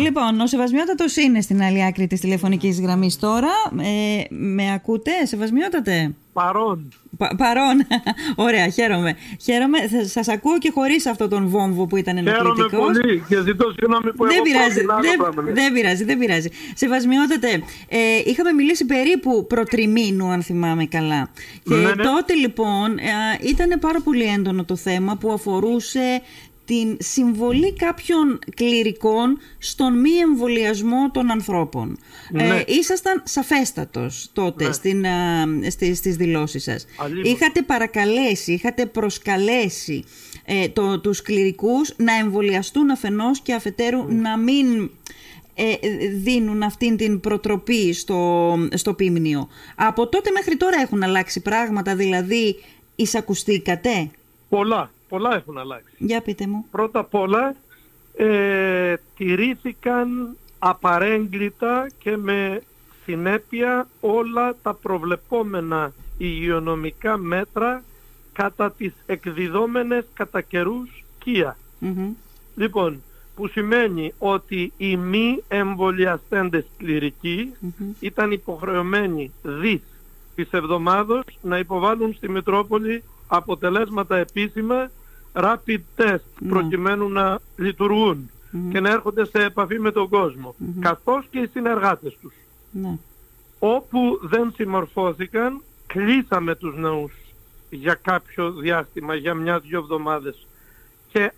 Λοιπόν, ο Σεβασμιότατος είναι στην άλλη άκρη της τηλεφωνικής γραμμής τώρα. Με ακούτε, Σεβασμιότατε? Παρόν. Παρόν. Ωραία, χαίρομαι. Σας ακούω και χωρίς αυτό τον βόμβο που ήταν ενοχλητικός. Χαίρομαι πολύ και ζητώ συγγνώμη που Δεν πειράζει. Σεβασμιότατε, είχαμε μιλήσει περίπου προτριμήνου, αν θυμάμαι καλά. Και τότε λοιπόν ήταν πάρα πολύ έντονο το θέμα που αφορούσε την συμβολή κάποιων κληρικών στον μη εμβολιασμό των ανθρώπων. Ναι. Ήσασταν σαφέστατος τότε, ναι, στις δηλώσεις σας. Αλήθεια. Είχατε προσκαλέσει τους κληρικούς να εμβολιαστούν αφενός και αφετέρου να μην δίνουν αυτήν την προτροπή στο πίμνιο. Από τότε μέχρι τώρα έχουν αλλάξει πράγματα, δηλαδή εισακουστήκατε? Πολλά έχουν αλλάξει. Για πείτε μου. Πρώτα απ' όλα τηρήθηκαν απαρέγκλιτα και με συνέπεια όλα τα προβλεπόμενα υγειονομικά μέτρα κατά τις εκδιδόμενες κατά καιρούς σκία. Mm-hmm. Λοιπόν, που σημαίνει ότι οι μη εμβολιαστέντες κληρικοί ήταν υποχρεωμένοι δις της εβδομάδος να υποβάλουν στη Μητρόπολη αποτελέσματα επίσημα rapid test, προκειμένου να λειτουργούν και να έρχονται σε επαφή με τον κόσμο, καθώς και οι συνεργάτες τους. Όπου δεν συμμορφώθηκαν, κλείσαμε τους νέους για κάποιο διάστημα, για 1-2 εβδομάδες, και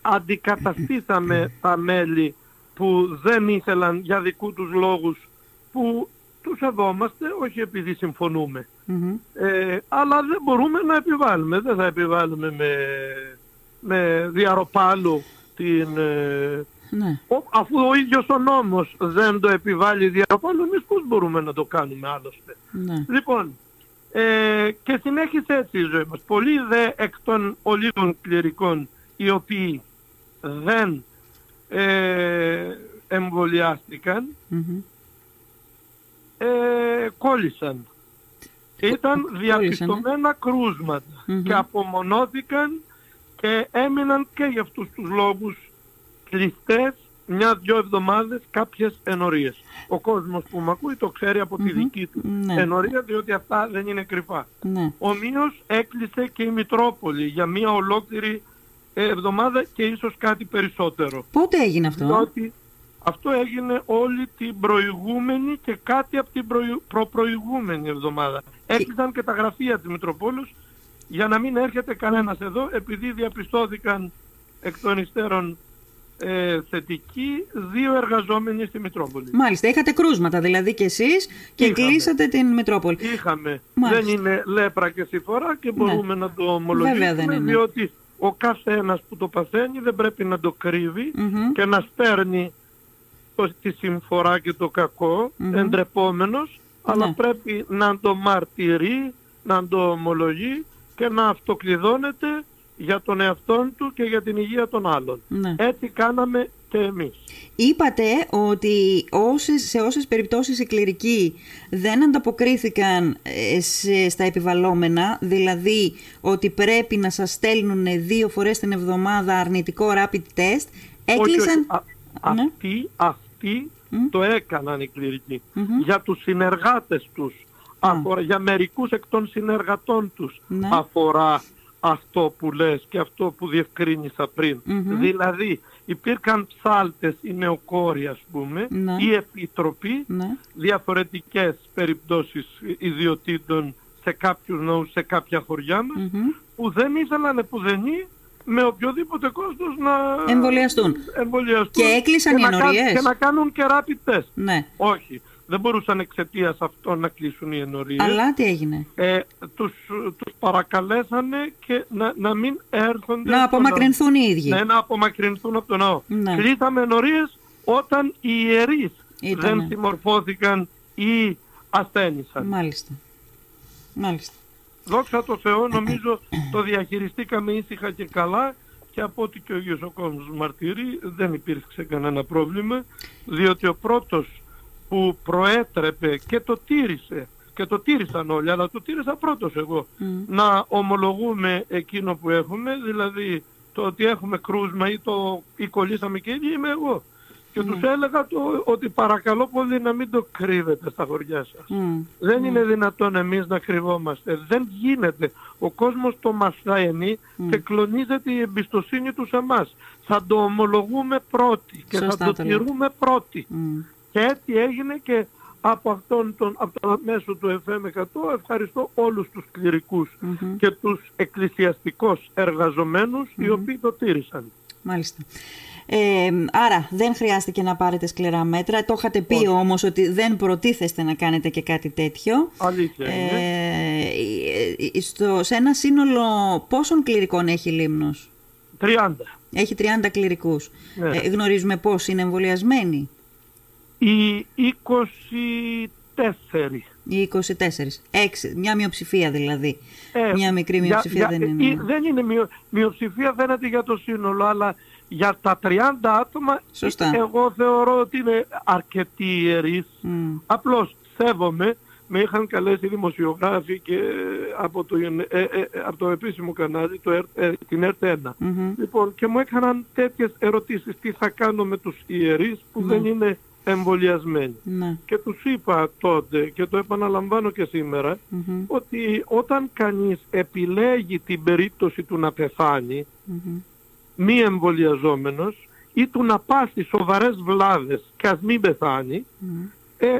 αντικαταστήσαμε τα μέλη που δεν ήθελαν για δικούς τους λόγους, που τους σεβόμαστε, όχι επειδή συμφωνούμε. Αλλά δεν μπορούμε να επιβάλλουμε. Δεν θα επιβάλλουμε με διαρροπάλου την... Αφού ο ίδιος ο νόμος δεν το επιβάλλει διαρροπάλου, εμείς πώς μπορούμε να το κάνουμε άλλωστε? Λοιπόν, και συνέχισε έτσι η ζωή μας. Πολλοί δε εκ των ολίγων κληρικών οι οποίοι δεν εμβολιάστηκαν, κόλλησαν. Ήταν διαπιστωμένα κρούσματα και απομονώθηκαν και έμειναν και για αυτούς τους λόγους κλειστές 1-2 εβδομάδες κάποιες ενορίες. Ο κόσμος που με ακούει το ξέρει από τη δική του ενορία, διότι αυτά δεν είναι κρυφά. Ομοίως έκλεισε και η Μητρόπολη για μια ολόκληρη εβδομάδα και ίσως κάτι περισσότερο. Πότε έγινε αυτό? Διότι αυτό έγινε όλη την προηγούμενη και κάτι από την προπροηγούμενη εβδομάδα. Έκλεισαν και τα γραφεία της Μητροπόλεως για να μην έρχεται κανένας εδώ, επειδή διαπιστώθηκαν εκ των υστέρων θετικοί 2 εργαζόμενοι στη Μητρόπολη. Μάλιστα, είχατε κρούσματα δηλαδή κι εσείς και κλείσατε την Μητρόπολη. Είχαμε. Μάλιστα. Δεν είναι λέπρα και συφορά και μπορούμε να το ομολογήσουμε, διότι ο κάθε ένας που το παθαίνει δεν πρέπει να το κρύβει και να σπέρνει τη συμφορά και το κακό, εντρεπόμενος, αλλά πρέπει να το μαρτυρεί, να το ομολογεί και να αυτοκλειδώνεται για τον εαυτόν του και για την υγεία των άλλων. Έτσι κάναμε και εμείς. Είπατε ότι σε όσες περιπτώσεις οι κληρικοί δεν ανταποκρίθηκαν στα επιβαλλόμενα, δηλαδή ότι πρέπει να σας στέλνουν 2 φορές την εβδομάδα αρνητικό rapid test, έκλεισαν... Αυτοί το έκαναν οι κληρικοί για τους συνεργάτες τους, για μερικούς εκ των συνεργατών τους αφορά αυτό που λες και αυτό που διευκρίνησα πριν. Δηλαδή υπήρχαν ψάλτες ή νεοκόροι, ας πούμε, ή επιτροπή, διαφορετικές περιπτώσεις ιδιωτήτων σε κάποιους ναούς, σε κάποια χωριά μας, που δεν ήθελαν επουδενή με οποιοδήποτε κόστος να εμβολιαστούν. Και έκλεισαν οι ενορίες. Και να κάνουν και rapid test. Όχι, δεν μπορούσαν εξαιτίας αυτών να κλείσουν οι ενορίες. Αλλά τι έγινε? Τους παρακαλέσανε και να μην έρχονται... Να απομακρυνθούν οι ίδιοι. Ναι, να απομακρυνθούν από τον ναό. Κλείσαμε ενορίες όταν οι ιερείς δεν συμμορφώθηκαν ή ασθένησαν. Μάλιστα. Δόξα τω Θεώ, νομίζω το διαχειριστήκαμε ήσυχα και καλά, και από ό,τι και ο ίδιος ο κόσμος μαρτύρει δεν υπήρξε κανένα πρόβλημα, διότι ο πρώτος που προέτρεπε και το τήρησε, και το τήρησαν όλοι, αλλά το τήρησα πρώτος εγώ, να ομολογούμε εκείνο που έχουμε, δηλαδή το ότι έχουμε κρούσμα ή κολλήσαμε και ήδη, είμαι εγώ. Και τους έλεγα ότι παρακαλώ πολύ να μην το κρύβετε στα χωριά σας. Δεν είναι δυνατόν εμείς να κρυβόμαστε. Δεν γίνεται. Ο κόσμος το μαθαίνει και κλονίζεται η εμπιστοσύνη του σε εμάς. Θα το ομολογούμε πρώτοι και σωστά, θα το τηρούμε πρώτοι. Και έτσι έγινε και από αυτόν από το μέσο του FM 100 ευχαριστώ όλους τους κληρικούς και τους εκκλησιαστικούς εργαζομένους οι οποίοι το τήρησαν. Μάλιστα. Άρα δεν χρειάστηκε να πάρετε σκληρά μέτρα. Το είχατε πει όμως ότι δεν προτίθεστε να κάνετε και κάτι τέτοιο. Αλήθεια σε ένα σύνολο πόσων κληρικών έχει η Λήμνος? 30. Έχει 30 κληρικούς. Γνωρίζουμε πώς είναι εμβολιασμένοι? Οι 24. Οι 24. 6. Μια μειοψηφία δηλαδή. Μια μικρή μειοψηφία δεν είναι. Δεν είναι μειοψηφία φαίνεται για το σύνολο, αλλά για τα 30 άτομα σωστά. Εγώ θεωρώ ότι είναι αρκετοί ιερείς. Απλώς σέβομαι. Με είχαν καλέσει δημοσιογράφοι και από το επίσημο κανάλι, την ΕΡΤ1. Λοιπόν, και μου έκαναν τέτοιες ερωτήσεις. Τι θα κάνω με τους ιερείς που δεν είναι εμβολιασμένοι. Και τους είπα τότε και το επαναλαμβάνω και σήμερα ότι όταν κανείς επιλέγει την περίπτωση του να πεθάνει μη εμβολιαζόμενος ή του να πάσει σοβαρές βλάβες και ας μην πεθάνει,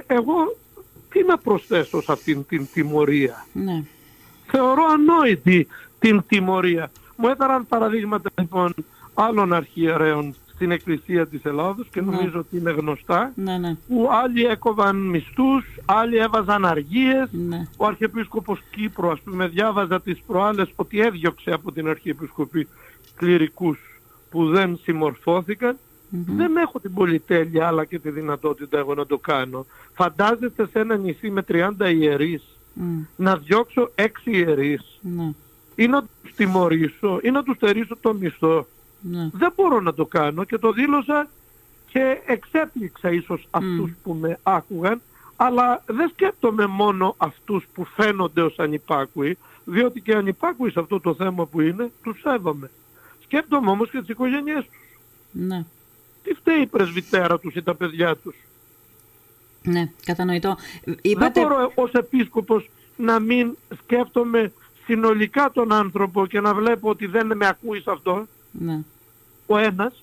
εγώ τι να προσθέσω σε αυτήν την τιμωρία. Θεωρώ ανόητη την τιμωρία. Μου έφεραν παραδείγματα λοιπόν άλλων αρχιερέων στην Εκκλησία της Ελλάδος και νομίζω ότι είναι γνωστά, που άλλοι έκοβαν μισθούς, άλλοι έβαζαν αργίες. Ο Αρχιεπίσκοπος Κύπρου, ας πούμε, διάβαζα τις προάλλες ότι έδιωξε από την Αρχιεπισκοπή κληρικούς που δεν συμμορφώθηκαν. Δεν έχω την πολυτέλεια αλλά και τη δυνατότητα εγώ να το κάνω. Φαντάζεστε σε ένα νησί με 30 ιερείς να διώξω 6 ιερείς ή να τους τιμωρήσω ή να τους στερήσω το μισθό? Δεν μπορώ να το κάνω και το δήλωσα και εξέπληξα ίσως αυτούς που με άκουγαν, αλλά δεν σκέπτομαι μόνο αυτούς που φαίνονται ως ανυπάκουοι, διότι και ανυπάκουοι σε αυτό το θέμα που είναι τους σέβομαι. Σκέπτομαι όμως και τις οικογένειές τους. Τι φταίει η πρεσβυτέρα τους ή τα παιδιά τους? Κατανοητό. Δεν μπορώ ως επίσκοπος να μην σκέφτομαι συνολικά τον άνθρωπο και να βλέπω ότι δεν με ακούει σε αυτό. Ο ένας.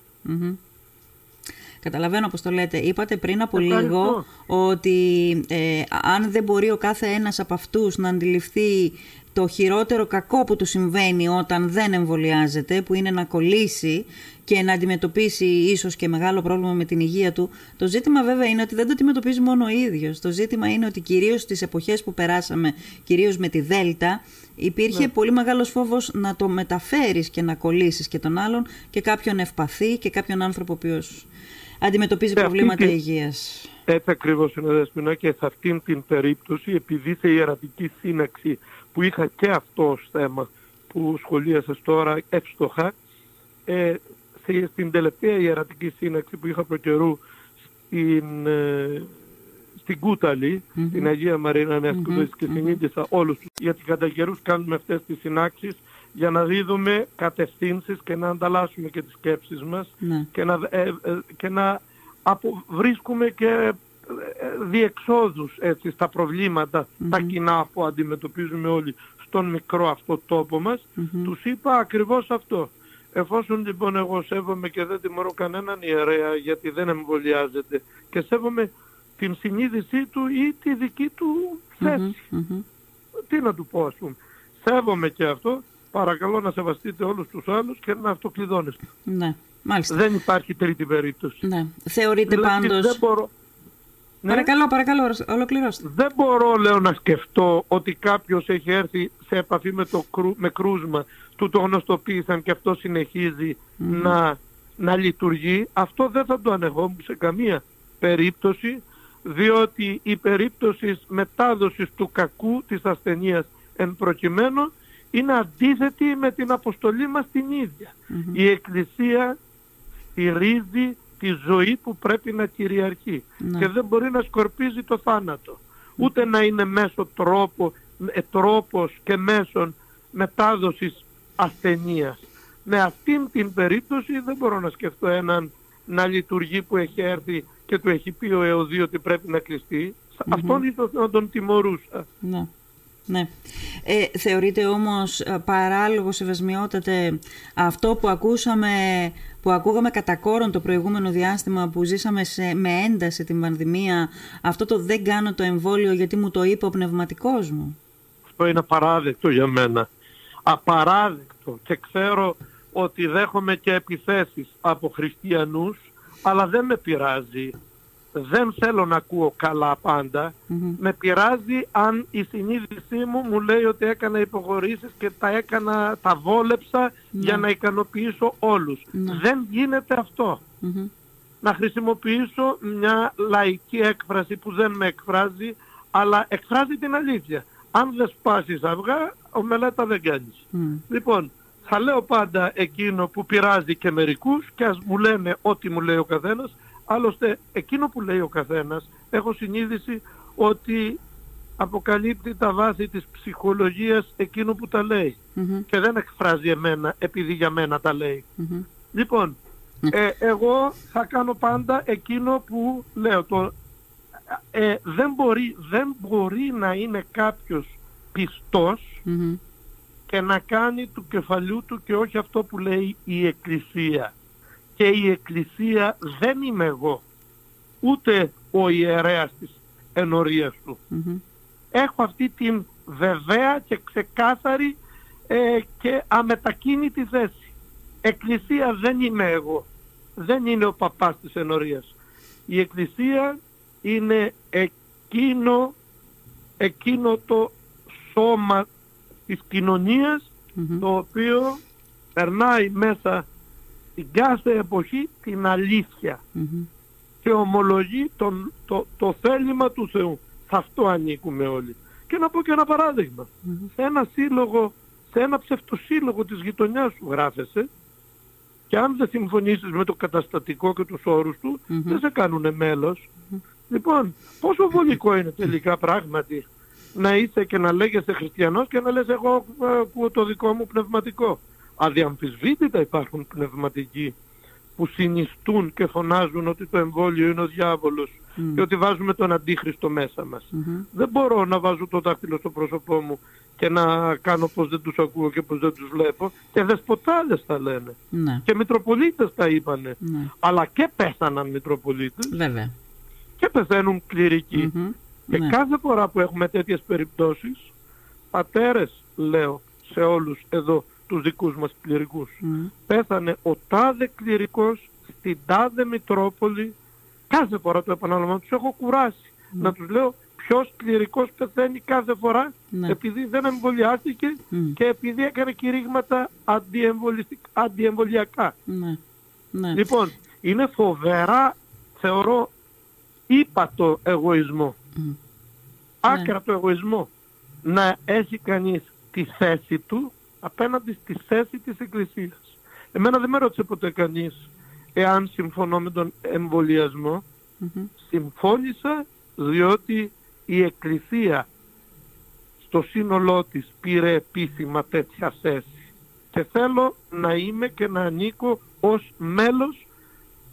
Καταλαβαίνω πως το λέτε. Είπατε πριν από λίγο ότι αν δεν μπορεί ο κάθε ένας από αυτούς να αντιληφθεί το χειρότερο κακό που του συμβαίνει όταν δεν εμβολιάζεται, που είναι να κολλήσει και να αντιμετωπίσει ίσως και μεγάλο πρόβλημα με την υγεία του. Το ζήτημα βέβαια είναι ότι δεν το αντιμετωπίζει μόνο ο ίδιος. Το ζήτημα είναι ότι κυρίως στις εποχές που περάσαμε, κυρίως με τη Δέλτα, υπήρχε πολύ μεγάλος φόβος να το μεταφέρεις και να κολλήσεις και τον άλλον και κάποιον ευπαθή και κάποιον άνθρωπο ο οποίος αντιμετωπίζει προβλήματα υγείας. Έτσι ακριβώς είναι, Δεσποινά, και σε αυτήν την περίπτωση, επειδή σε ιερατική σύναξη που είχα και αυτό ως θέμα που σχολίασες τώρα εύστοχα, στην τελευταία ιερατική σύναξη που είχα προκαιρού στην Κούταλη, στην Αγία Μαρίνα Νεύκουδος και συνήθισα όλους τους, γιατί κατά καιρούς κάνουμε αυτές τις συνάξεις για να δίδουμε κατευθύνσεις και να ανταλλάσσουμε και τις σκέψεις μας και να βρίσκουμε και διεξόδους έτσι, στα προβλήματα, τα κοινά που αντιμετωπίζουμε όλοι στον μικρό αυτό τόπο μας. Τους είπα ακριβώς αυτό. Εφόσον λοιπόν εγώ σέβομαι και δεν τιμωρώ κανέναν ιερέα γιατί δεν εμβολιάζεται και σέβομαι την συνείδησή του ή τη δική του θέση. Τι να του πω, ας πούμε. Σέβομαι και αυτό. Παρακαλώ να σεβαστείτε όλους τους άλλους και να αυτοκλειδώνεστε. Μάλιστα. Δεν υπάρχει τρίτη περίπτωση. Θεωρείτε δηλαδή, πάντως... Δεν μπορώ... Παρακαλώ, ολοκληρώστε. Δεν μπορώ, λέω, να σκεφτώ ότι κάποιος έχει έρθει σε επαφή με, με κρούσμα, του το γνωστοποίησαν και αυτό συνεχίζει να λειτουργεί. Αυτό δεν θα το ανεχόμουν σε καμία περίπτωση, διότι η περίπτωση μετάδοσης του κακού, της ασθενείας εν προκειμένου, είναι αντίθετη με την αποστολή μας την ίδια. Η Εκκλησία στηρίζει τη ζωή που πρέπει να κυριαρχεί και δεν μπορεί να σκορπίζει το θάνατο, ούτε να είναι μέσω τρόπος και μέσων μετάδοσης ασθενείας. Με αυτήν την περίπτωση δεν μπορώ να σκεφτώ έναν να λειτουργεί που έχει έρθει και του έχει πει ο ΕΟΔΗ ότι πρέπει να κλειστεί, αυτόν ίσως να τον τιμωρούσα. Ναι. Ναι. Θεωρείτε όμως παράλογο, σεβασμιότατε, αυτό που ακούσαμε, που ακούγαμε κατά κόρον το προηγούμενο διάστημα που ζήσαμε με ένταση την πανδημία, αυτό το δεν κάνω το εμβόλιο γιατί μου το είπε ο πνευματικός μου? Αυτό είναι απαράδεκτο για μένα. Απαράδεκτο. Και ξέρω ότι δέχομαι και επιθέσεις από χριστιανούς, αλλά δεν με πειράζει. Δεν θέλω να ακούω καλά πάντα. Με πειράζει αν η συνείδησή μου λέει ότι έκανα υποχωρήσεις και τα βόλεψα για να ικανοποιήσω όλους. Δεν γίνεται αυτό. Να χρησιμοποιήσω μια λαϊκή έκφραση που δεν με εκφράζει, αλλά εκφράζει την αλήθεια. Αν δεν σπάσεις αυγά, ομελέτα δεν κάνεις. Λοιπόν, θα λέω πάντα εκείνο που πειράζει και μερικούς και ας μου λένε ό,τι μου λέει ο καθένας. Άλλωστε, εκείνο που λέει ο καθένας, έχω συνείδηση ότι αποκαλύπτει τα βάθη της ψυχολογίας εκείνο που τα λέει. Και δεν εκφράζει εμένα επειδή για μένα τα λέει. Λοιπόν, εγώ θα κάνω πάντα εκείνο που λέω. Δεν μπορεί να είναι κάποιος πιστός και να κάνει του κεφαλιού του και όχι αυτό που λέει η Εκκλησία. Και η Εκκλησία δεν είμαι εγώ, ούτε ο ιερέας της ενορίας του. Έχω αυτή την βεβαία και ξεκάθαρη και αμετακίνητη θέση. Εκκλησία δεν είμαι εγώ, δεν είναι ο παπάς της ενορίας. Η Εκκλησία είναι εκείνο το σώμα της κοινωνίας, το οποίο περνάει μέσα στην κάθε εποχή την αλήθεια και ομολογεί το θέλημα του Θεού. Σε αυτό ανήκουμε όλοι. Και να πω και ένα παράδειγμα. Σε ένα σύλλογο, σε ένα ψευτοσύλλογο της γειτονιάς σου γράφεσαι και αν δεν συμφωνήσεις με το καταστατικό και τους όρους του, δεν σε κάνουνε μέλος. Λοιπόν, πόσο βολικό είναι τελικά πράγματι να είσαι και να λέγεσαι χριστιανός και να λες εγώ ακούω το δικό μου πνευματικό. Αδιαμφισβήτητα υπάρχουν πνευματικοί που συνιστούν και φωνάζουν ότι το εμβόλιο είναι ο διάβολος και ότι βάζουμε τον αντίχριστο μέσα μας. Δεν μπορώ να βάζω το δάχτυλο στο πρόσωπό μου και να κάνω πως δεν τους ακούω και πως δεν τους βλέπω. Και δεσποτάδες τα λένε. Και μητροπολίτες τα είπανε. Αλλά και πέθαναν μητροπολίτες. Βέβαια. Και πεθαίνουν κληρικοί. Και κάθε φορά που έχουμε τέτοιες περιπτώσεις, πατέρες, λέω σε όλους εδώ τους δικούς μας κληρικούς, πέθανε ο τάδε κληρικός στην τάδε Μητρόπολη. Κάθε φορά το επαναλαμβάνω, τους έχω κουράσει να τους λέω ποιος κληρικός πεθαίνει κάθε φορά επειδή δεν εμβολιάστηκε και επειδή έκανε κηρύγματα αντιεμβολιακά. Λοιπόν, είναι φοβερά, θεωρώ, ύπατο εγωισμό, άκρατο εγωισμό, να έχει κανείς τη θέση του απέναντι στη θέση της Εκκλησίας. Εμένα δεν με ρώτησε ποτέ κανείς εάν συμφωνώ με τον εμβολιασμό. Συμφώνησα διότι η Εκκλησία στο σύνολό της πήρε επίσημα τέτοια θέση. Και θέλω να είμαι και να ανήκω ως μέλος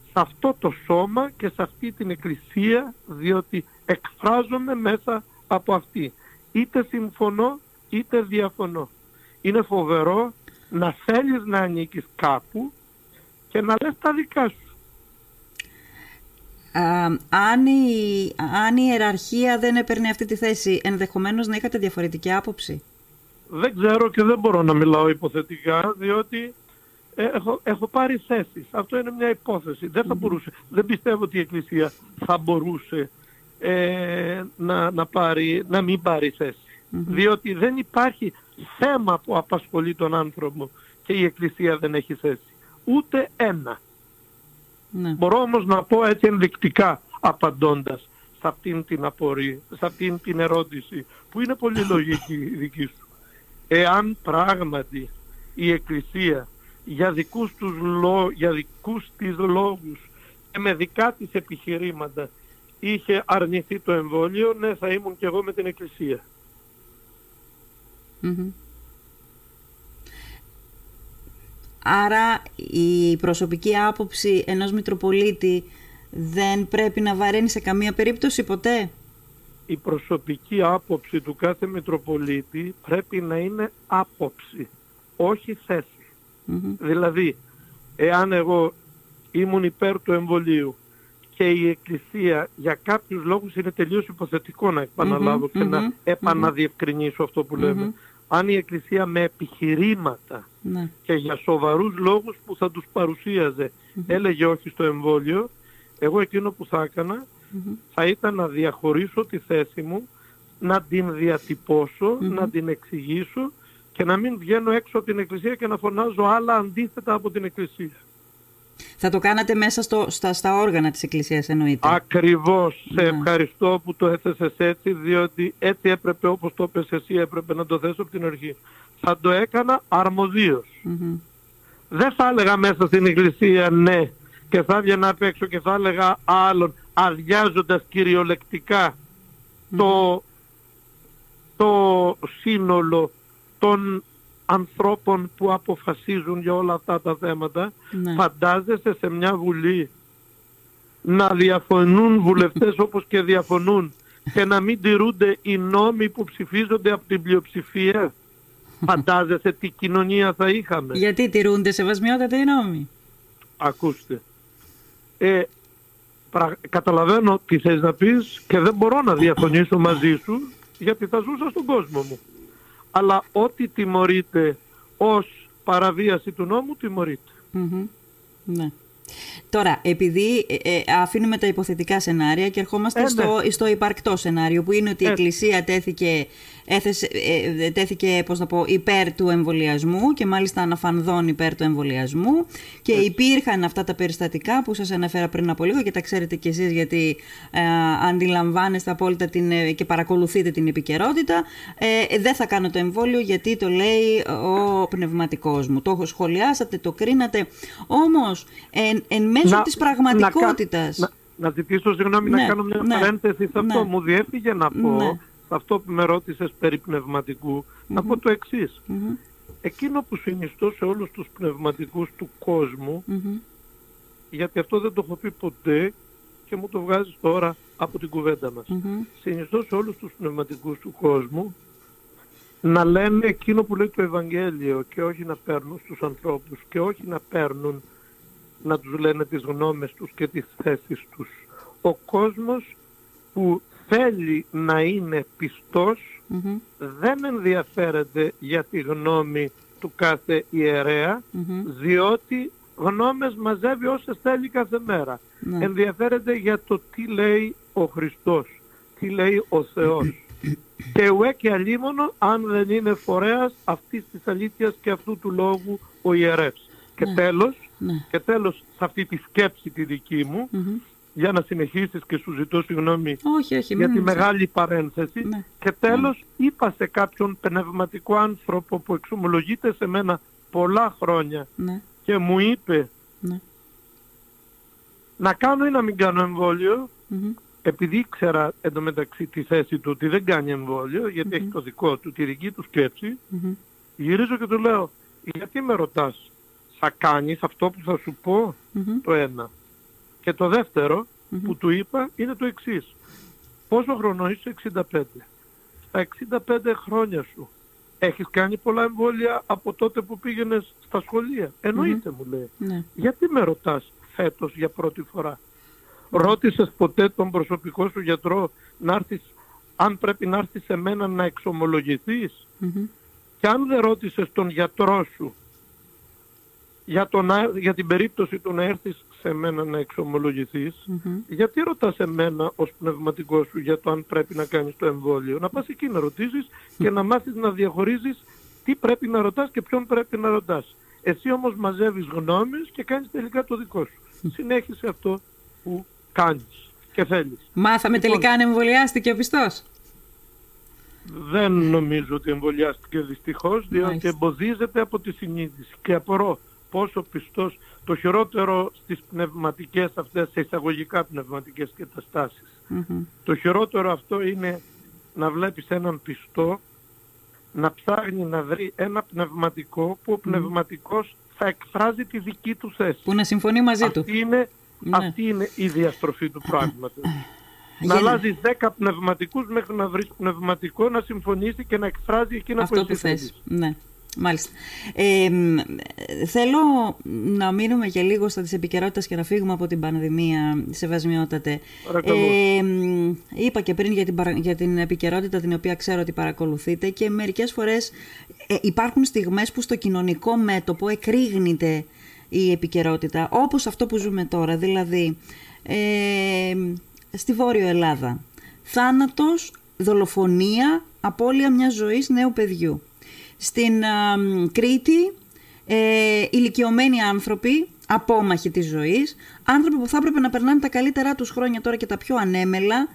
σε αυτό το σώμα και σε αυτή την Εκκλησία, διότι εκφράζομαι μέσα από αυτή. Είτε συμφωνώ είτε διαφωνώ. Είναι φοβερό να θέλεις να ανήκεις κάπου και να λες τα δικά σου. Αν η ιεραρχία δεν έπαιρνε αυτή τη θέση, ενδεχομένως να είχατε διαφορετική άποψη? Δεν ξέρω και δεν μπορώ να μιλάω υποθετικά, διότι έχω πάρει θέσεις. Αυτό είναι μια υπόθεση. Δεν θα μπορούσε. Δεν πιστεύω ότι η Εκκλησία θα μπορούσε να μην πάρει θέση. Διότι δεν υπάρχει θέμα που απασχολεί τον άνθρωπο και η Εκκλησία δεν έχει θέση. Ούτε ένα. Μπορώ όμως να πω έτσι ενδεικτικά, απαντώντας σε αυτήν την απορία, σε αυτήν την ερώτηση που είναι πολύ λογική η δική σου. Εάν πράγματι η Εκκλησία για δικούς της λόγους και με δικά της επιχειρήματα είχε αρνηθεί το εμβόλιο, ναι, θα ήμουν και εγώ με την Εκκλησία. Άρα η προσωπική άποψη ενός Μητροπολίτη δεν πρέπει να βαραίνει σε καμία περίπτωση ποτέ. Η προσωπική άποψη του κάθε Μητροπολίτη πρέπει να είναι άποψη, όχι θέση. Mm-hmm. Δηλαδή, εάν εγώ ήμουν υπέρ του εμβολίου και η Εκκλησία για κάποιους λόγους, είναι τελείως υποθετικό να επαναλάβω και να επαναδιευκρινίσω αυτό που λέμε, αν η Εκκλησία με επιχειρήματα και για σοβαρούς λόγους που θα τους παρουσίαζε έλεγε όχι στο εμβόλιο, εγώ εκείνο που θα έκανα θα ήταν να διαχωρίσω τη θέση μου, να την διατυπώσω, να την εξηγήσω και να μην βγαίνω έξω από την Εκκλησία και να φωνάζω άλλα αντίθετα από την Εκκλησία. Θα το κάνατε μέσα στα όργανα της Εκκλησίας, εννοείται. Ακριβώς. Σε ευχαριστώ που το έθεσες έτσι, διότι έτσι έπρεπε, όπως το έπες εσύ, έπρεπε να το θέσω από την αρχή. Θα το έκανα αρμοδίως. Δεν θα έλεγα μέσα στην Εκκλησία ναι και θα έβγαινα απ' έξω και θα έλεγα άλλον, αδειάζοντας κυριολεκτικά το σύνολο των ανθρώπων που αποφασίζουν για όλα αυτά τα θέματα. Φαντάζεσαι σε μια βουλή να διαφωνούν βουλευτές όπως και διαφωνούν και να μην τηρούνται οι νόμοι που ψηφίζονται από την πλειοψηφία? Φαντάζεσαι τι κοινωνία θα είχαμε? Γιατί τηρούνται σεβασμιότατα οι νόμοι? Ακούστε, καταλαβαίνω τι θες να πεις και δεν μπορώ να διαφωνήσω μαζί σου, γιατί θα ζούσα στον κόσμο μου. Αλλά ό,τι τιμωρείται ως παραβίαση του νόμου, τιμωρείται. Ναι. Τώρα, επειδή αφήνουμε τα υποθετικά σενάρια και ερχόμαστε στο υπαρκτό σενάριο, που είναι ότι η Εκκλησία τέθηκε πώς να πω, υπέρ του εμβολιασμού και μάλιστα αναφανδόν υπέρ του εμβολιασμού και υπήρχαν αυτά τα περιστατικά που σας ανέφερα πριν από λίγο και τα ξέρετε κι εσείς, γιατί αντιλαμβάνεστε απόλυτα και παρακολουθείτε την επικαιρότητα. Δεν θα κάνω το εμβόλιο γιατί το λέει ο πνευματικός μου. Το σχολιάσατε, το κρίνατε, όμως εν μέσω της πραγματικότητας. Να ζητήσω συγγνώμη να κάνω μια παρένθεση σε αυτό. Μου διέφυγε να πω, σε αυτό που με ρώτησες περί πνευματικού, να πω το εξής. Εκείνο που συνιστώ σε όλους τους πνευματικούς του κόσμου, γιατί αυτό δεν το έχω πει ποτέ και μου το βγάζεις τώρα από την κουβέντα μας, συνιστώ σε όλους τους πνευματικούς του κόσμου να λένε εκείνο που λέει το Ευαγγέλιο και όχι να παίρνουν στους ανθρώπους και όχι να παίρνουν, να τους λένε τις γνώμες τους και τις θέσεις τους. Ο κόσμος που θέλει να είναι πιστός δεν ενδιαφέρεται για τη γνώμη του κάθε ιερέα, διότι γνώμες μαζεύει όσες θέλει κάθε μέρα. Ενδιαφέρεται για το τι λέει ο Χριστός, τι λέει ο Θεός. Και ουέ και αλίμονο αν δεν είναι φορέας αυτής της αλήθειας και αυτού του λόγου ο ιερεύς. Και τέλος, σε αυτή τη σκέψη τη δική μου, για να συνεχίσεις και σου ζητώ συγγνώμη για τη μεγάλη παρένθεση, και τέλος είπα σε κάποιον πνευματικό άνθρωπο που εξομολογείται σε μένα πολλά χρόνια και μου είπε να κάνω ή να μην κάνω εμβόλιο, επειδή ήξερα εντωμεταξύ τη θέση του ότι δεν κάνει εμβόλιο, γιατί έχει το δικό του, τη δική του σκέψη, γυρίζω και του λέω, γιατί με ρωτάς? Θα κάνεις αυτό που θα σου πω, το ένα. Και το δεύτερο που του είπα είναι το εξής. Πόσο χρόνο είσαι? 65. Στα 65 χρόνια σου έχεις κάνει πολλά εμβόλια από τότε που πήγαινες στα σχολεία? Εννοείται, μου λέει. Γιατί με ρωτάς φέτος για πρώτη φορά? Ρώτησες ποτέ τον προσωπικό σου γιατρό να έρθεις, αν πρέπει να έρθεις σε μένα να εξομολογηθείς? Και αν δεν ρώτησες τον γιατρό σου για την περίπτωση του να έρθεις σε μένα να εξομολογηθείς, γιατί ρωτάς εμένα ως πνευματικός σου για το αν πρέπει να κάνεις το εμβόλιο? Να πας εκεί να ρωτήσεις και να μάθεις να διαχωρίζεις τι πρέπει να ρωτάς και ποιον πρέπει να ρωτάς. Εσύ όμως μαζεύεις γνώμες και κάνεις τελικά το δικό σου. Συνέχισε αυτό που κάνεις και θέλεις. Μάθαμε τελικά αν εμβολιάστηκε ο πιστός? Δεν νομίζω ότι εμβολιάστηκε, δυστυχώς, διότι εμποδίζεται από τη συνείδηση και απορώ. Πόσο πιστός, το χειρότερο στις πνευματικές αυτές, σε εισαγωγικά πνευματικές καταστάσεις. Το χειρότερο αυτό είναι να βλέπεις έναν πιστό να ψάχνει να βρει ένα πνευματικό που ο πνευματικός θα εκφράζει τη δική του θέση. Που να συμφωνεί μαζί του. Είναι, ναι. Αυτή είναι η διαστροφή του πράγματος. Να αλλάζει 10 πνευματικούς μέχρι να βρει πνευματικό, να συμφωνήσει και να εκφράζει εκείνα αυτό που θες. Ναι. Μάλιστα. Θέλω να μείνουμε για λίγο στα της επικαιρότητας και να φύγουμε από την πανδημία, σεβασμιότατε. Είπα και πριν για την επικαιρότητα την οποία ξέρω ότι παρακολουθείτε και μερικές φορές υπάρχουν στιγμές που στο κοινωνικό μέτωπο εκρήγνεται η επικαιρότητα, όπως αυτό που ζούμε τώρα, δηλαδή στη Βόρειο Ελλάδα. Θάνατος, δολοφονία, απώλεια μιας ζωής νέου παιδιού. Στην Κρήτη, ηλικιωμένοι άνθρωποι, απόμαχοι της ζωής, άνθρωποι που θα έπρεπε να περνάνε τα καλύτερά τους χρόνια τώρα και τα πιο ανέμελα,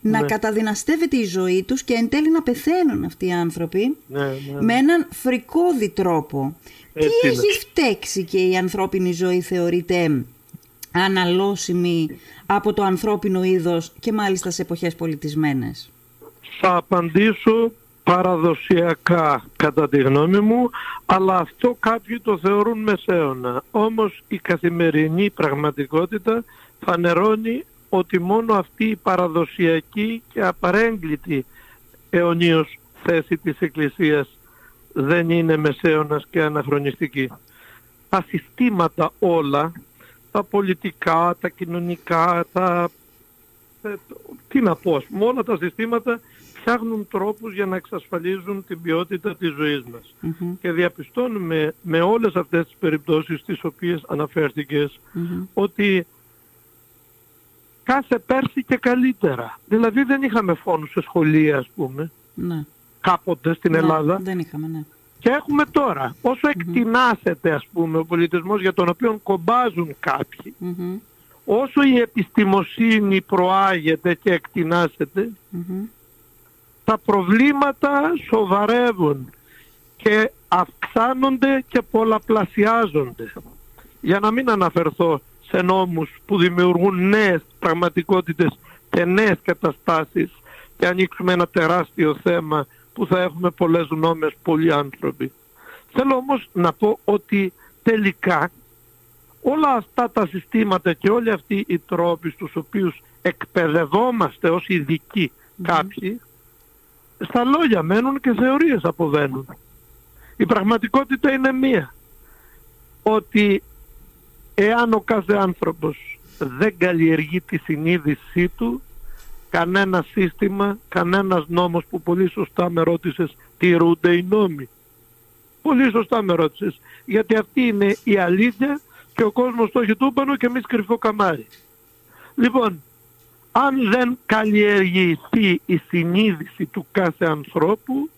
ναι. Να καταδυναστεύεται η ζωή τους και εν τέλει να πεθαίνουν αυτοί οι άνθρωποι, ναι. Με έναν φρικώδη τρόπο. Τι έχει φταίξει και η ανθρώπινη ζωή θεωρείται αναλώσιμη από το ανθρώπινο είδος και μάλιστα σε εποχές πολιτισμένες? Θα απαντήσω παραδοσιακά κατά τη γνώμη μου, αλλά αυτό κάποιοι το θεωρούν μεσαίωνα. Όμως η καθημερινή πραγματικότητα φανερώνει ότι μόνο αυτή η παραδοσιακή και απαρέγκλητη αιωνίως θέση της Εκκλησίας δεν είναι μεσαίωνας και αναχρονιστική. Τα συστήματα όλα, τα πολιτικά, τα κοινωνικά, όλα τα συστήματα ψάχνουν τρόπους για να εξασφαλίζουν την ποιότητα της ζωής μας. Mm-hmm. Και διαπιστώνουμε με όλες αυτές τις περιπτώσεις τις οποίες αναφέρθηκες, mm-hmm. ότι κάθε πέρσι και καλύτερα. Δηλαδή δεν είχαμε φόνους σε σχολεία, ας πούμε, mm-hmm. κάποτε στην Ελλάδα. Δεν είχαμε, ναι. Και έχουμε τώρα. Όσο mm-hmm. εκτινάσεται, ας πούμε, ο πολιτισμός για τον οποίο κομπάζουν κάποιοι, mm-hmm. όσο η επιστημοσύνη προάγεται και εκτινάσεται, mm-hmm. τα προβλήματα σοβαρεύουν και αυξάνονται και πολλαπλασιάζονται. Για να μην αναφερθώ σε νόμους που δημιουργούν νέες πραγματικότητες και νέες καταστάσεις και ανοίξουμε ένα τεράστιο θέμα που θα έχουμε πολλές γνώμες, πολλοί άνθρωποι. Θέλω όμως να πω ότι τελικά όλα αυτά τα συστήματα και όλοι αυτοί οι τρόποι στους οποίους εκπαιδευόμαστε ως ειδικοί κάποιοι, στα λόγια μένουν και θεωρίες αποβαίνουν. Η πραγματικότητα είναι μία. Ότι εάν ο κάθε άνθρωπος δεν καλλιεργεί τη συνείδησή του, κανένα σύστημα, κανένας νόμος, που πολύ σωστά με ρώτησες, τηρούνται οι νόμοι. Πολύ σωστά με ρώτησες. Γιατί αυτή είναι η αλήθεια και ο κόσμος το έχει τούμπανο και εμείς κρυφό καμάρι. Λοιπόν, αν δεν καλλιεργηθεί η συνείδηση του κάθε ανθρώπου,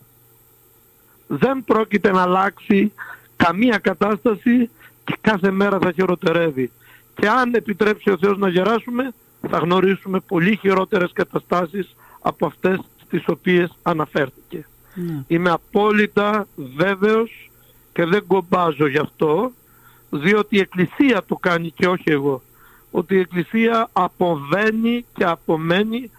δεν πρόκειται να αλλάξει καμία κατάσταση και κάθε μέρα θα χειροτερεύει. Και αν επιτρέψει ο Θεός να γεράσουμε, θα γνωρίσουμε πολύ χειρότερες καταστάσεις από αυτές στις οποίες αναφέρθηκε. Ναι. Είμαι απόλυτα βέβαιος και δεν κομπάζω γι' αυτό, διότι η Εκκλησία το κάνει και όχι εγώ. Ότι η Εκκλησία αποβαίνει και απομένει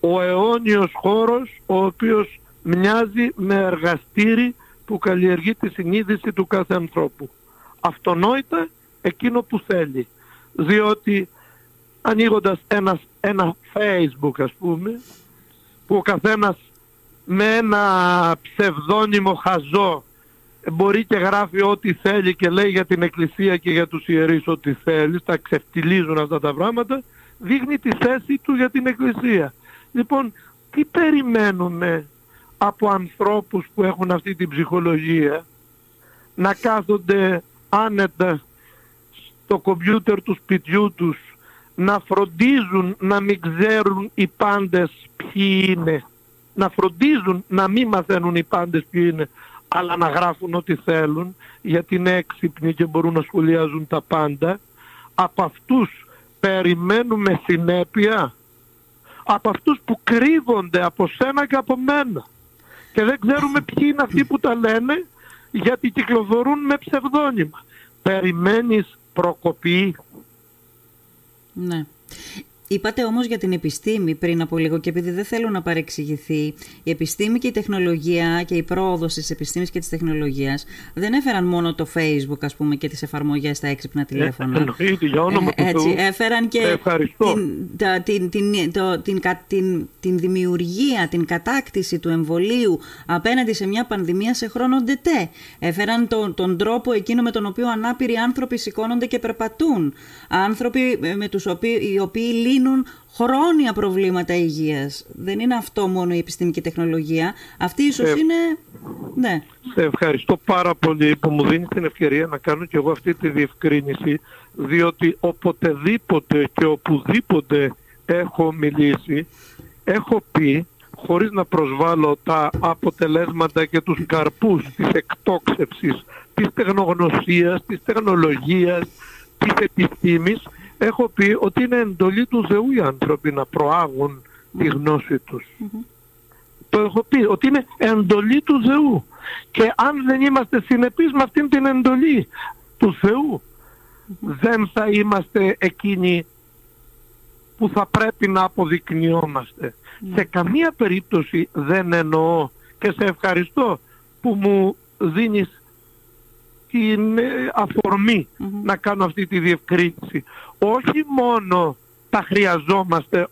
ο αιώνιος χώρος, ο οποίος μοιάζει με εργαστήρι που καλλιεργεί τη συνείδηση του κάθε ανθρώπου. Αυτονόητα εκείνο που θέλει. Διότι ανοίγοντας ένα Facebook, ας πούμε, που ο καθένας με ένα ψευδόνυμο χαζό μπορεί και γράφει ό,τι θέλει και λέει για την Εκκλησία και για τους ιερείς ό,τι θέλει, τα ξεφτιλίζουν αυτά τα πράγματα, δείχνει τη θέση του για την Εκκλησία. Λοιπόν, τι περιμένουμε από ανθρώπους που έχουν αυτή την ψυχολογία, να κάθονται άνετα στο κομπιούτερ του σπιτιού τους, να φροντίζουν να μην ξέρουν οι πάντες ποιοι είναι, να φροντίζουν να μην μαθαίνουν οι πάντες ποιοι είναι, αλλά να γράφουν ό,τι θέλουν, γιατί είναι έξυπνοι και μπορούν να σχολιάζουν τα πάντα. Από αυτούς περιμένουμε συνέπεια, από αυτούς που κρύβονται από σένα και από μένα. Και δεν ξέρουμε ποιοι είναι αυτοί που τα λένε, γιατί κυκλοφορούν με ψευδόνυμα. Περιμένεις προκοπή? Ναι. Είπατε όμως για την επιστήμη πριν από λίγο και επειδή δεν θέλω να παρεξηγηθεί, η επιστήμη και η τεχνολογία και η πρόοδος της επιστήμης και της τεχνολογίας δεν έφεραν μόνο το Facebook, ας πούμε, και τις εφαρμογές στα έξυπνα τηλέφωνα. Εννοείται, για όνομα του Θεού. Έφεραν και την δημιουργία, την κατάκτηση του εμβολίου απέναντι σε μια πανδημία σε χρόνο ντετέ. Έφεραν τον τρόπο εκείνο με τον οποίο ανάπηροι άνθρωποι σηκώνονται και περπατούν. Άνθρωποι με τους οποίοι λύνουν χρόνια προβλήματα υγείας. Δεν είναι αυτό μόνο η επιστήμική τεχνολογία. Αυτή ίσως είναι... Ναι. Σε ευχαριστώ πάρα πολύ που μου δίνεις την ευκαιρία να κάνω και εγώ αυτή τη διευκρίνηση, διότι οποτεδήποτε και οπουδήποτε έχω μιλήσει, έχω πει, χωρίς να προσβάλλω τα αποτελέσματα και τους καρπούς της εκτόξευσης, της τεχνογνωσίας, της τεχνολογίας, της επιστήμης, έχω πει ότι είναι εντολή του Θεού οι άνθρωποι να προάγουν τη γνώση τους. Το έχω πει ότι είναι εντολή του Θεού. Και αν δεν είμαστε συνεπείς με αυτήν την εντολή του Θεού, δεν θα είμαστε εκείνοι που θα πρέπει να αποδεικνυόμαστε. Σε καμία περίπτωση δεν εννοώ, και σε ευχαριστώ που μου δίνεις την αφορμή να κάνω αυτή τη διευκρίνηση. Όχι μόνο τα χρειαζόμαστε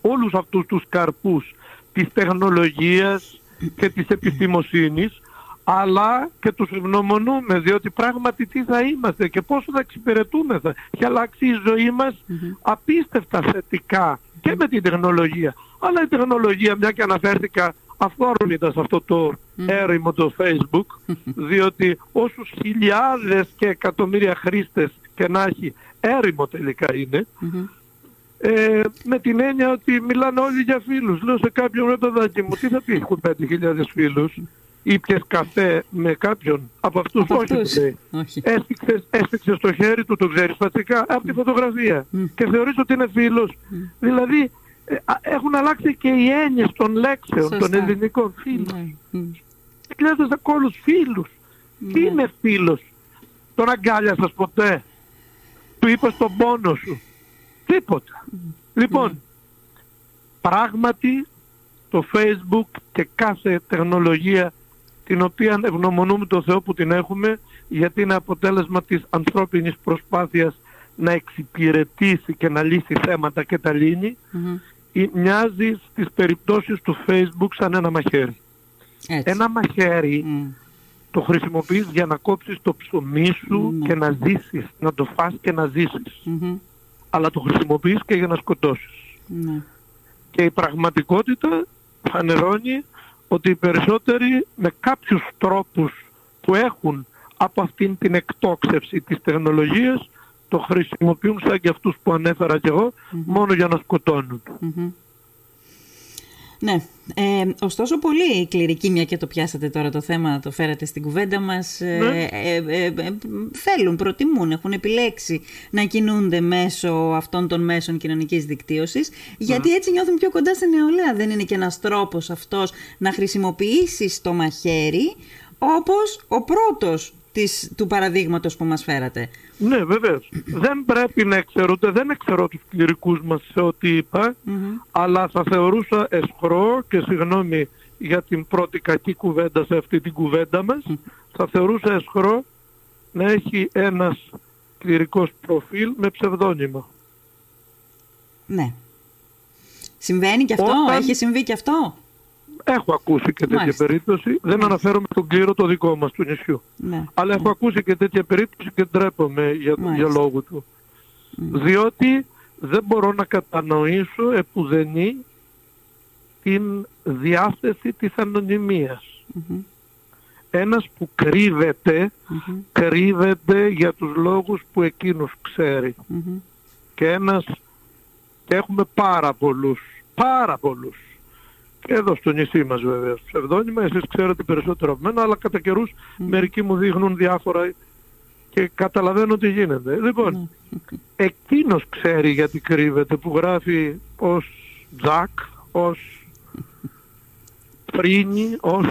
όλους αυτούς τους καρπούς της τεχνολογίας και της επιστημοσύνης, αλλά και τους ευγνωμονούμε, διότι πράγματι τι θα είμαστε και πόσο θα εξυπηρετούμε. Έχει αλλάξει η ζωή μας απίστευτα θετικά και με την τεχνολογία. Αλλά η τεχνολογία, μια και αναφέρθηκα αυθόρμητα σε αυτό το έρημο το Facebook, διότι όσους χιλιάδες και εκατομμύρια χρήστες και να έχει, έρημο τελικά είναι, με την έννοια ότι μιλάνε όλοι για φίλους. Λέω σε κάποιον, ρε παιδάκι μου, τι θα πει, έχουν 5.000 φίλους, ήπιες καφέ με κάποιον από αυτούς, όχι. Έστειξες το χέρι του, το ξέρεις φατσικά, από τη φωτογραφία και θεωρείς ότι είναι φίλος. Δηλαδή, έχουν αλλάξει και οι έννοιες των λέξεων, σωστά, των ελληνικών. Φίλους. Κλέζες ακόλους φίλους. Τι είναι φίλος? Τον αγκάλιασες ποτέ? Του είπες τον πόνο σου? Τίποτα. Λοιπόν, πράγματι το Facebook και κάθε τεχνολογία την οποία ευγνωμονούμε τον Θεό που την έχουμε, γιατί είναι αποτέλεσμα της ανθρώπινης προσπάθειας να εξυπηρετήσει και να λύσει θέματα και τα λύνει, μοιάζει στις περιπτώσεις του Facebook σαν ένα μαχαίρι. Έτσι. Ένα μαχαίρι το χρησιμοποιείς για να κόψεις το ψωμί σου και να ζήσεις, να το φας και να ζήσεις. Αλλά το χρησιμοποιείς και για να σκοτώσεις. Και η πραγματικότητα φανερώνει ότι οι περισσότεροι με κάποιους τρόπους που έχουν από αυτήν την εκτόξευση της τεχνολογίας το χρησιμοποιούν σαν και αυτούς που ανέφερα και εγώ, μόνο για να σκοτώνουν. Ναι. Ωστόσο, πολύ κληρικοί, μια και το πιάσατε τώρα το θέμα, το φέρατε στην κουβέντα μας, θέλουν, προτιμούν, έχουν επιλέξει να κινούνται μέσω αυτών των μέσων κοινωνικής δικτύωσης, γιατί έτσι νιώθουν πιο κοντά στην νεολαία. Δεν είναι και ένας τρόπος αυτός να χρησιμοποιήσεις το μαχαίρι, όπως ο πρώτος του παραδείγματος που μας φέρατε? Ναι, βεβαίως. Δεν πρέπει να εξαιρούνται, δεν εξαιρώ τους κληρικούς μας σε ό,τι είπα, αλλά θα θεωρούσα αισχρό, και συγγνώμη για την πρώτη κακή κουβέντα σε αυτή την κουβέντα μας, θα θεωρούσα αισχρό να έχει ένας κληρικός προφίλ με ψευδόνυμο. Ναι. Συμβαίνει και αυτό? Έχει συμβεί και αυτό? Έχω ακούσει και τέτοια περίπτωση. Δεν αναφέρομαι στον κλήρο το δικό μας του νησιού. Αλλά έχω ακούσει και τέτοια περίπτωση και ντρέπομαι για τον διαλόγο του. Διότι δεν μπορώ να κατανοήσω επουδενή την διάθεση της ανωνυμίας. Ένας που κρύβεται, κρύβεται για τους λόγους που εκείνος ξέρει. Και ένας, και έχουμε πάρα πολλούς, πάρα πολλούς. Εδώ στο νησί μας βέβαια, ψευδόνυμα, εσείς ξέρετε περισσότερο από μένα, αλλά κατά καιρούς μερικοί μου δείχνουν διάφορα και καταλαβαίνω τι γίνεται. Λοιπόν, εκείνος ξέρει γιατί κρύβεται, που γράφει ως Τζακ, ως Πρίνι, ως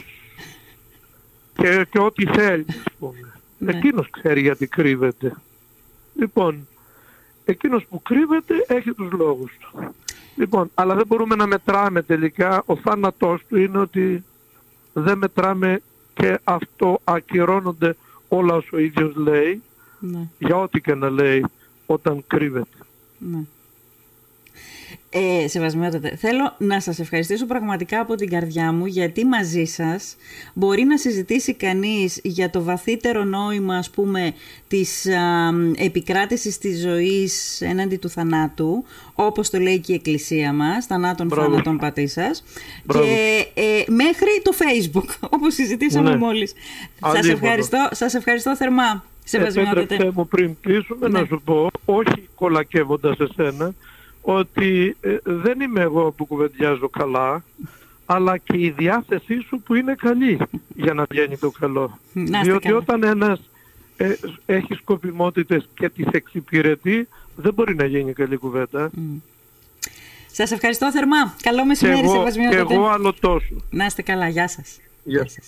και ό,τι θέλει, ας πούμε. Εκείνος ξέρει γιατί κρύβεται. Λοιπόν, εκείνος που κρύβεται έχει τους λόγους του. Λοιπόν, αλλά δεν μπορούμε να μετράμε τελικά, ο θάνατός του είναι ότι δεν μετράμε και αυτό ακυρώνονται όλα όσο ο ίδιος λέει, ναι, για ό,τι και να λέει όταν κρύβεται. Ναι. Σεβασμιότατε, θέλω να σας ευχαριστήσω πραγματικά από την καρδιά μου, γιατί μαζί σας μπορεί να συζητήσει κανείς για το βαθύτερο νόημα, ας πούμε, της επικράτησης της ζωής έναντι του θανάτου, όπως το λέει και η Εκκλησία μας, θανάτων θάνατον πατή σας, και μέχρι το Facebook, όπως συζητήσαμε, ναι, μόλις. Σας ευχαριστώ θερμά, Σεβασμιότατε. Επέτρεψέ μου πριν κλείσουμε, ναι, να σου πω, όχι κολακεύοντας εσένα, ότι δεν είμαι εγώ που κουβεντιάζω καλά, αλλά και η διάθεσή σου που είναι καλή για να βγαίνει το καλό. Διότι καλά, όταν ένας έχει σκοπιμότητες και τις εξυπηρετεί, δεν μπορεί να γίνει καλή κουβέντα. Σας ευχαριστώ θερμά. Καλό μεσημέρι, Σεβασμιότατε. Και εγώ άλλο τόσο. Να είστε καλά. Γεια σας. Γεια σας.